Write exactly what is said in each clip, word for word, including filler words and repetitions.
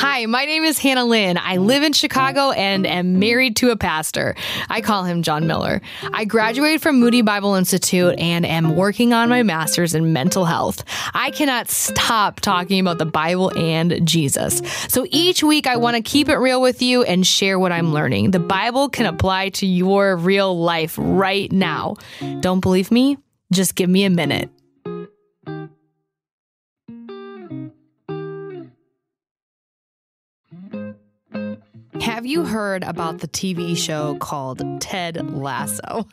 Hi, my name is Hannah Lynn. I live in Chicago and am married to a pastor. I call him John Miller. I graduated from Moody Bible Institute and am working on my master's in mental health. I cannot stop talking about the Bible and Jesus. So each week I want to keep it real with you and share what I'm learning. The Bible can apply to your real life right now. Don't believe me? Just give me a minute. Have you heard about the T V show called Ted Lasso?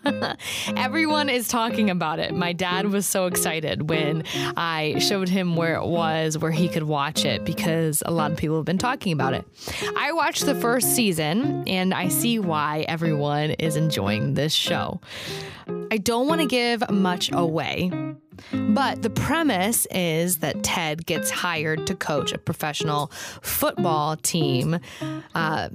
Everyone is talking about it. My dad was so excited when I showed him where it was, where he could watch it, because a lot of people have been talking about it. I watched the first season, and I see why everyone is enjoying this show. I don't want to give much away, but the premise is that Ted gets hired to coach a professional football team. Uh,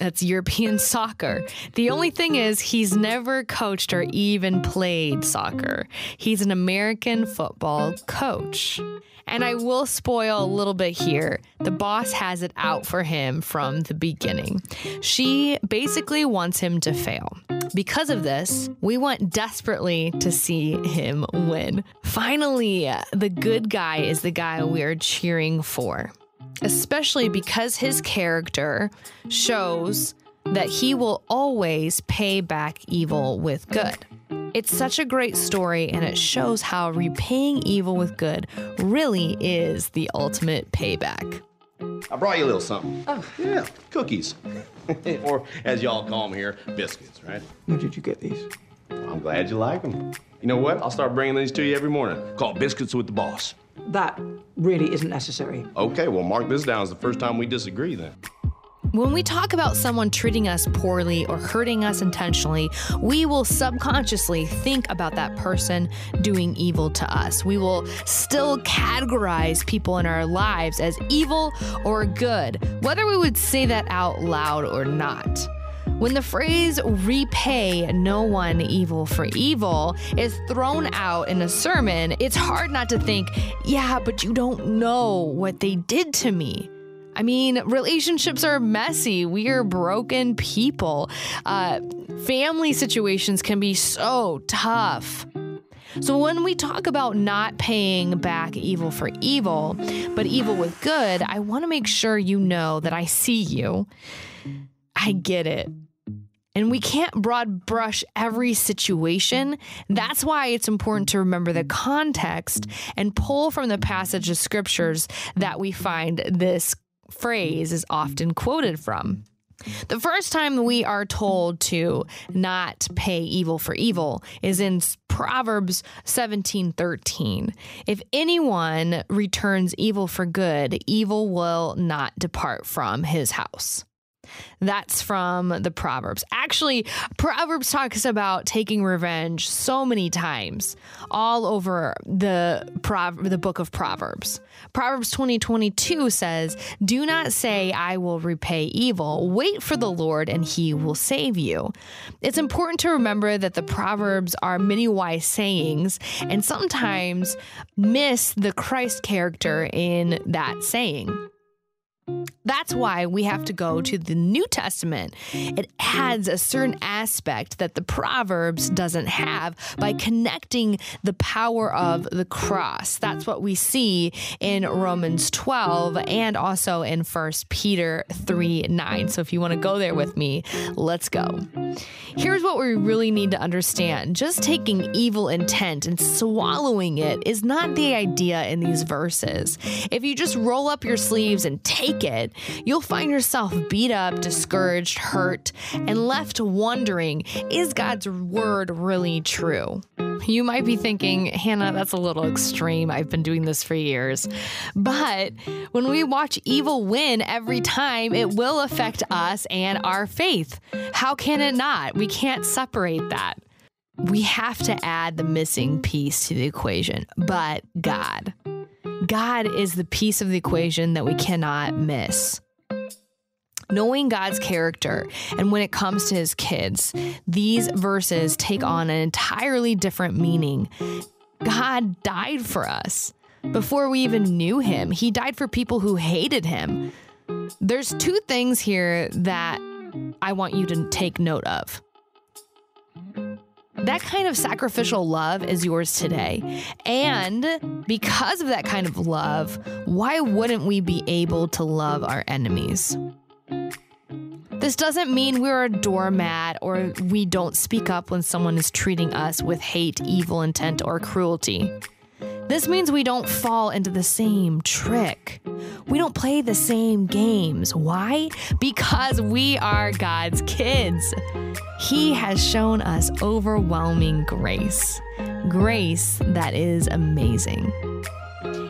That's European soccer. The only thing is he's never coached or even played soccer. He's an American football coach. And I will spoil a little bit here. The boss has it out for him from the beginning. She basically wants him to fail. Because of this, we want desperately to see him win. Finally, the good guy is the guy we are cheering for. Especially because his character shows that he will always pay back evil with good. It's such a great story, and it shows how repaying evil with good really is the ultimate payback. I brought you a little something. Oh. Yeah, cookies. Or, as y'all call them here, biscuits, right? Where did you get these? I'm glad you like them. You know what? I'll start bringing these to you every morning. Called Biscuits with the Boss. That really isn't necessary. Okay, well, mark this down as the first time we disagree, then. When we talk about someone treating us poorly or hurting us intentionally, we will subconsciously think about that person doing evil to us. We will still categorize people in our lives as evil or good, whether we would say that out loud or not. When the phrase repay no one evil for evil is thrown out in a sermon, it's hard not to think, yeah, but you don't know what they did to me. I mean, relationships are messy. We are broken people. Uh, family situations can be so tough. So when we talk about not paying back evil for evil, but evil with good, I want to make sure you know that I see you. I get it. And we can't broad brush every situation. That's why it's important to remember the context and pull from the passage of scriptures that we find this phrase is often quoted from. The first time we are told to not pay evil for evil is in Proverbs seventeen thirteen. If anyone returns evil for good, evil will not depart from his house. That's from the Proverbs. Actually, Proverbs talks about taking revenge so many times all over the prov- the book of Proverbs. Proverbs twenty twenty-two says, "Do not say, I will repay evil. Wait for the Lord and he will save you." It's important to remember that the Proverbs are many wise sayings and sometimes miss the Christ character in that saying. That's why we have to go to the New Testament. It adds a certain aspect that the Proverbs doesn't have by connecting the power of the cross. That's what we see in Romans twelve and also in First Peter three nine. So if you want to go there with me, let's go. Here's what we really need to understand. Just taking evil intent and swallowing it is not the idea in these verses. If you just roll up your sleeves and take it, you'll find yourself beat up, discouraged, hurt, and left wondering, is God's word really true? You might be thinking, Hannah, that's a little extreme. I've been doing this for years. But when we watch evil win every time, it will affect us and our faith. How can it not? We can't separate that. We have to add the missing piece to the equation, but God. God is the piece of the equation that we cannot miss. Knowing God's character, and when it comes to his kids, these verses take on an entirely different meaning. God died for us. Before we even knew him, he died for people who hated him. There's two things here that I want you to take note of. That kind of sacrificial love is yours today. And because of that kind of love, why wouldn't we be able to love our enemies? This doesn't mean we're a doormat or we don't speak up when someone is treating us with hate, evil intent, or cruelty. This means we don't fall into the same trick. We don't play the same games. Why? Because we are God's kids. He has shown us overwhelming grace. Grace that is amazing.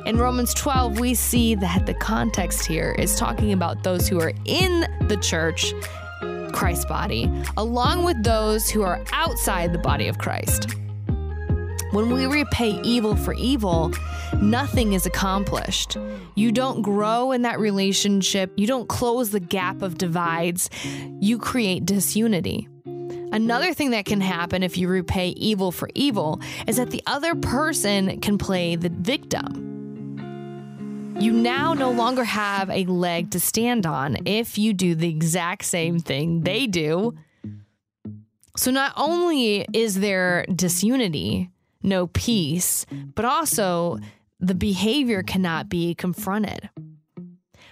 In Romans twelve, we see that the context here is talking about those who are in the church, Christ's body, along with those who are outside the body of Christ. When we repay evil for evil, nothing is accomplished. You don't grow in that relationship. You don't close the gap of divides. You create disunity. Another thing that can happen if you repay evil for evil is that the other person can play the victim. You now no longer have a leg to stand on if you do the exact same thing they do. So not only is there disunity, no peace, but also the behavior cannot be confronted.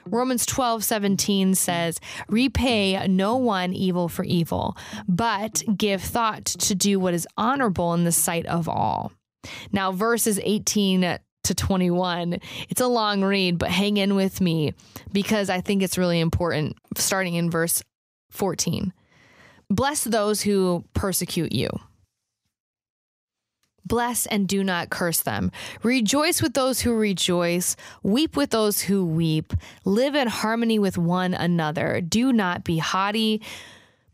Romans twelve seventeen says, repay no one evil for evil, but give thought to do what is honorable in the sight of all. Now, verses eighteen to twenty-one, it's a long read, but hang in with me because I think it's really important, starting in verse fourteen. Bless those who persecute you. Bless and do not curse them. Rejoice with those who rejoice. Weep with those who weep. Live in harmony with one another. Do not be haughty,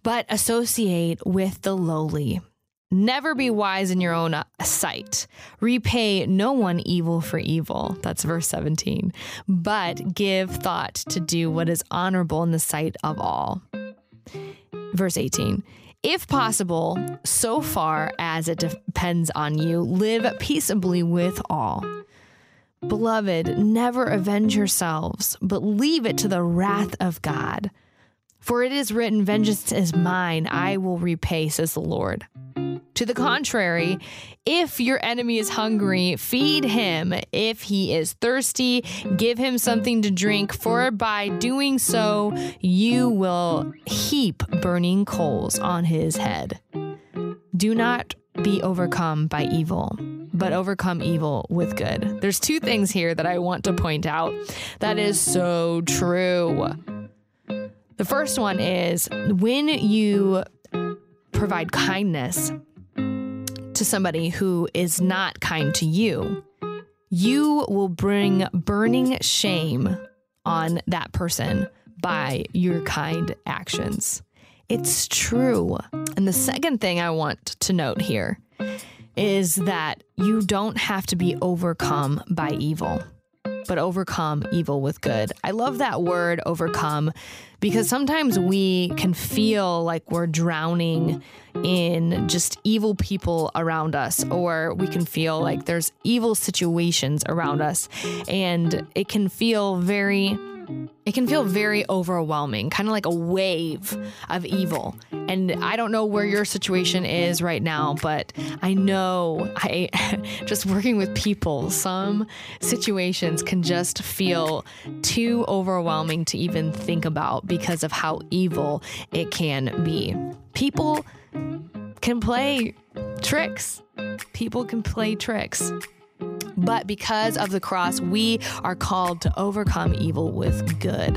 but associate with the lowly. Never be wise in your own sight. Repay no one evil for evil. That's verse seventeen. But give thought to do what is honorable in the sight of all. Verse eighteen. If possible, so far as it depends on you, live peaceably with all. Beloved, never avenge yourselves, but leave it to the wrath of God. For it is written, vengeance is mine, I will repay, says the Lord. To the contrary, if your enemy is hungry, feed him. If he is thirsty, give him something to drink, for by doing so, you will heap burning coals on his head. Do not be overcome by evil, but overcome evil with good. There's two things here that I want to point out that is so true. The first one is when you provide kindness to somebody who is not kind to you, you will bring burning shame on that person by your kind actions. It's true. And the second thing I want to note here is that you don't have to be overcome by evil, but overcome evil with good. I love that word overcome because sometimes we can feel like we're drowning in just evil people around us, or we can feel like there's evil situations around us, and it can feel very It can feel very overwhelming, kind of like a wave of evil. And I don't know where your situation is right now, but I know I just working with people, some situations can just feel too overwhelming to even think about because of how evil it can be. People can play tricks. People can play tricks. But because of the cross, we are called to overcome evil with good.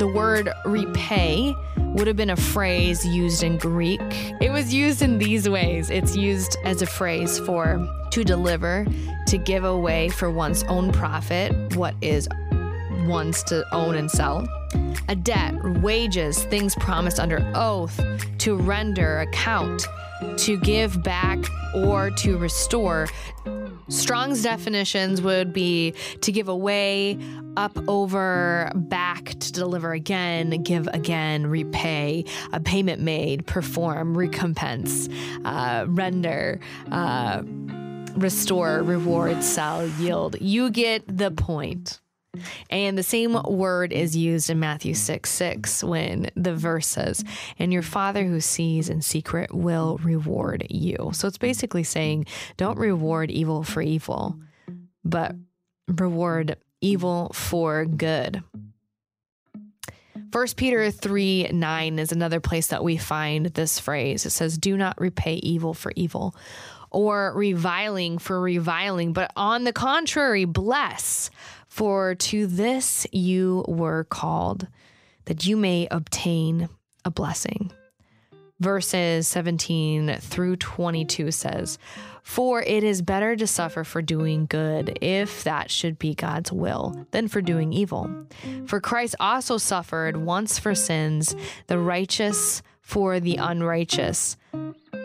The word repay would have been a phrase used in Greek. It was used in these ways. It's used as a phrase for to deliver, to give away for one's own profit, what is one's to own and sell. A debt, wages, things promised under oath, to render account, to give back, or to restore. Strong's definitions would be to give away, up, over, back, to deliver again, give again, repay, a payment made, perform, recompense, uh, render, uh, restore, reward, sell, yield. You get the point. And the same word is used in Matthew six six when the verse says, and your Father who sees in secret will reward you. So it's basically saying, don't reward evil for evil, but reward evil for good. First Peter three nine is another place that we find this phrase. It says, do not repay evil for evil or reviling for reviling, but on the contrary, bless, for to this you were called, that you may obtain a blessing. Verses seventeen through twenty-two says, for it is better to suffer for doing good, if that should be God's will, than for doing evil. For Christ also suffered once for sins, the righteous for the unrighteous,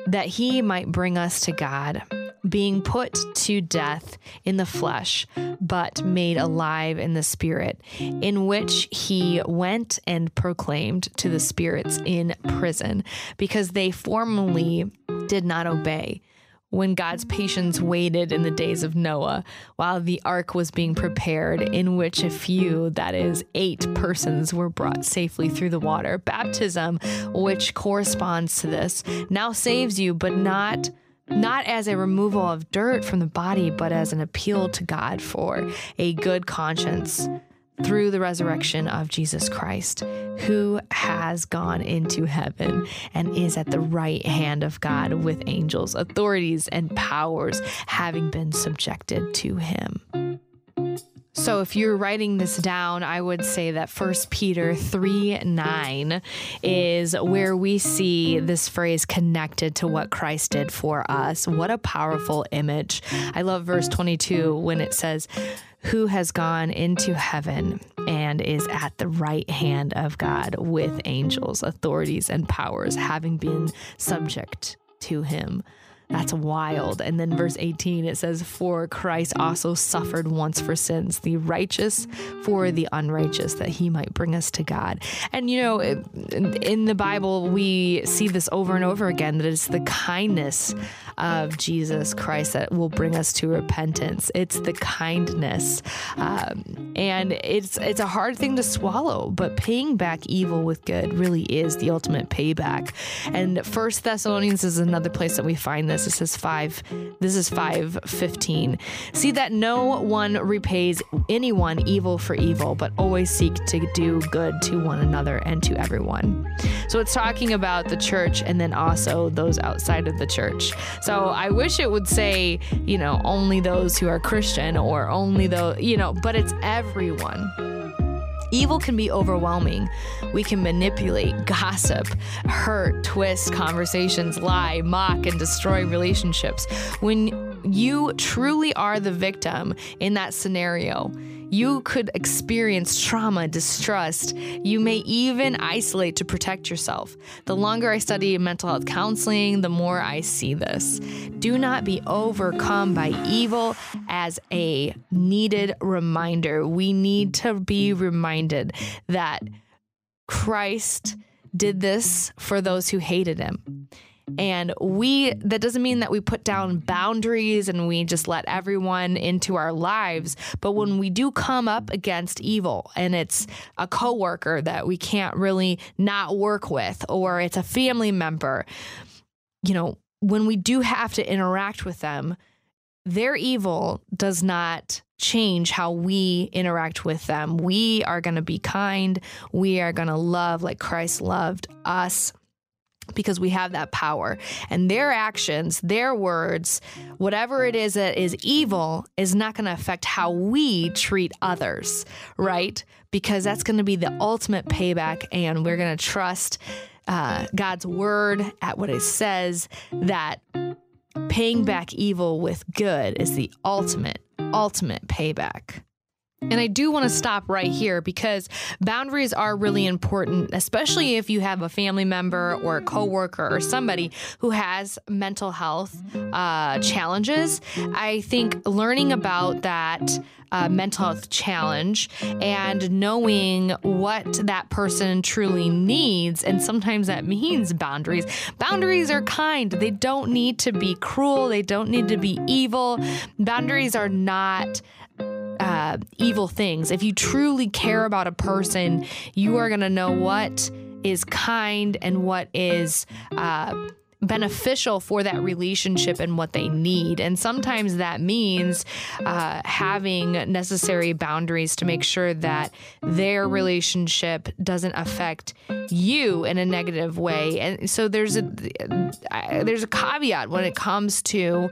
that he might bring us to God, being put to death in the flesh, but made alive in the spirit, in which he went and proclaimed to the spirits in prison, because they formerly did not obey, when God's patience waited in the days of Noah, while the ark was being prepared, in which a few, that is, eight persons, were brought safely through the water. Baptism, which corresponds to this, now saves you, but not Not as a removal of dirt from the body, but as an appeal to God for a good conscience through the resurrection of Jesus Christ, who has gone into heaven and is at the right hand of God with angels, authorities, and powers having been subjected to him. So if you're writing this down, I would say that First Peter three nine is where we see this phrase connected to what Christ did for us. What a powerful image. I love verse twenty-two when it says, who has gone into heaven and is at the right hand of God with angels, authorities, and powers having been subject to him. That's wild. And then verse eighteen, it says, for Christ also suffered once for sins, the righteous for the unrighteous, that he might bring us to God. And, you know, in the Bible, we see this over and over again, that it's the kindness of Jesus Christ that will bring us to repentance. It's the kindness. Um, and it's, it's a hard thing to swallow, but paying back evil with good really is the ultimate payback. And First Thessalonians is another place that we find this. This it says five. This is five fifteen. See that no one repays anyone evil for evil, but always seek to do good to one another and to everyone. So it's talking about the church and then also those outside of the church. So I wish it would say, you know, only those who are Christian or only those, you know, but it's everyone. Evil can be overwhelming. We can manipulate, gossip, hurt, twist conversations, lie, mock, and destroy relationships. When you truly are the victim in that scenario, you could experience trauma, distrust. You may even isolate to protect yourself. The longer I study mental health counseling, the more I see this. Do not be overcome by evil as a needed reminder. We need to be reminded that Christ did this for those who hated him. And we, that doesn't mean that we put down boundaries and we just let everyone into our lives. But when we do come up against evil and it's a coworker that we can't really not work with, or it's a family member, you know, when we do have to interact with them, their evil does not change how we interact with them. We are going to be kind. We are going to love like Christ loved us, because we have that power, and their actions, their words, whatever it is that is evil is not going to affect how we treat others, right? Because that's going to be the ultimate payback, and we're going to trust uh, God's word at what it says, that paying back evil with good is the ultimate, ultimate payback. And I do want to stop right here, because boundaries are really important, especially if you have a family member or a coworker or somebody who has mental health uh, challenges. I think learning about that uh, mental health challenge and knowing what that person truly needs, and sometimes that means boundaries. Boundaries are kind. They don't need to be cruel. They don't need to be evil. Boundaries are not uh, evil things. If you truly care about a person, you are going to know what is kind and what is uh, beneficial for that relationship and what they need. And sometimes that means uh, having necessary boundaries to make sure that their relationship doesn't affect you in a negative way. And so there's a there's a caveat when it comes to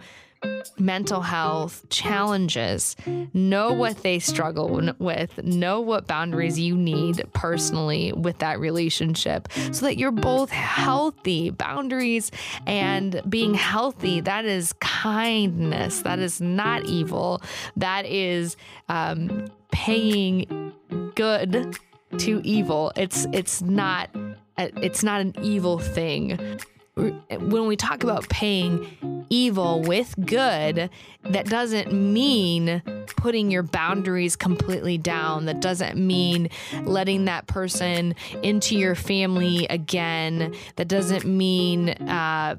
mental health challenges. Know what they struggle with. Know what boundaries you need personally with that relationship so that you're both healthy. Boundaries and being healthy, that is kindness. That is not evil. That is um, paying good to evil. It's, it's not a, it's not an evil thing. When we talk about paying evil with good, that doesn't mean putting your boundaries completely down. That doesn't mean letting that person into your family again. That doesn't mean uh,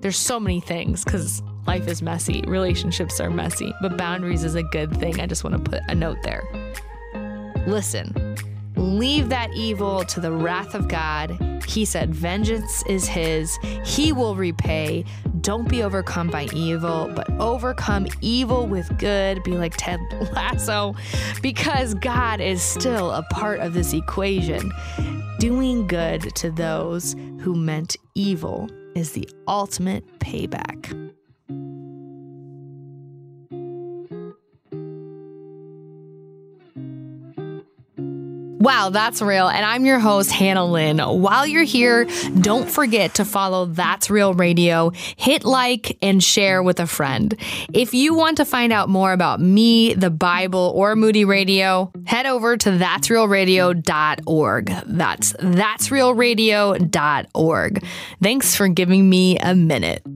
there's so many things, because life is messy. Relationships are messy, but boundaries is a good thing. I just want to put a note there. Listen. Leave that evil to the wrath of God. He said, vengeance is his. He will repay. Don't be overcome by evil, but overcome evil with good. Be like Ted Lasso, because God is still a part of this equation. Doing good to those who meant evil is the ultimate payback. Wow, that's real. And I'm your host, Hannah Lynn. While you're here, don't forget to follow That's Real Radio. Hit like and share with a friend. If you want to find out more about me, the Bible, or Moody Radio, head over to that's real radio dot org. That's that's real radio dot org. Thanks for giving me a minute.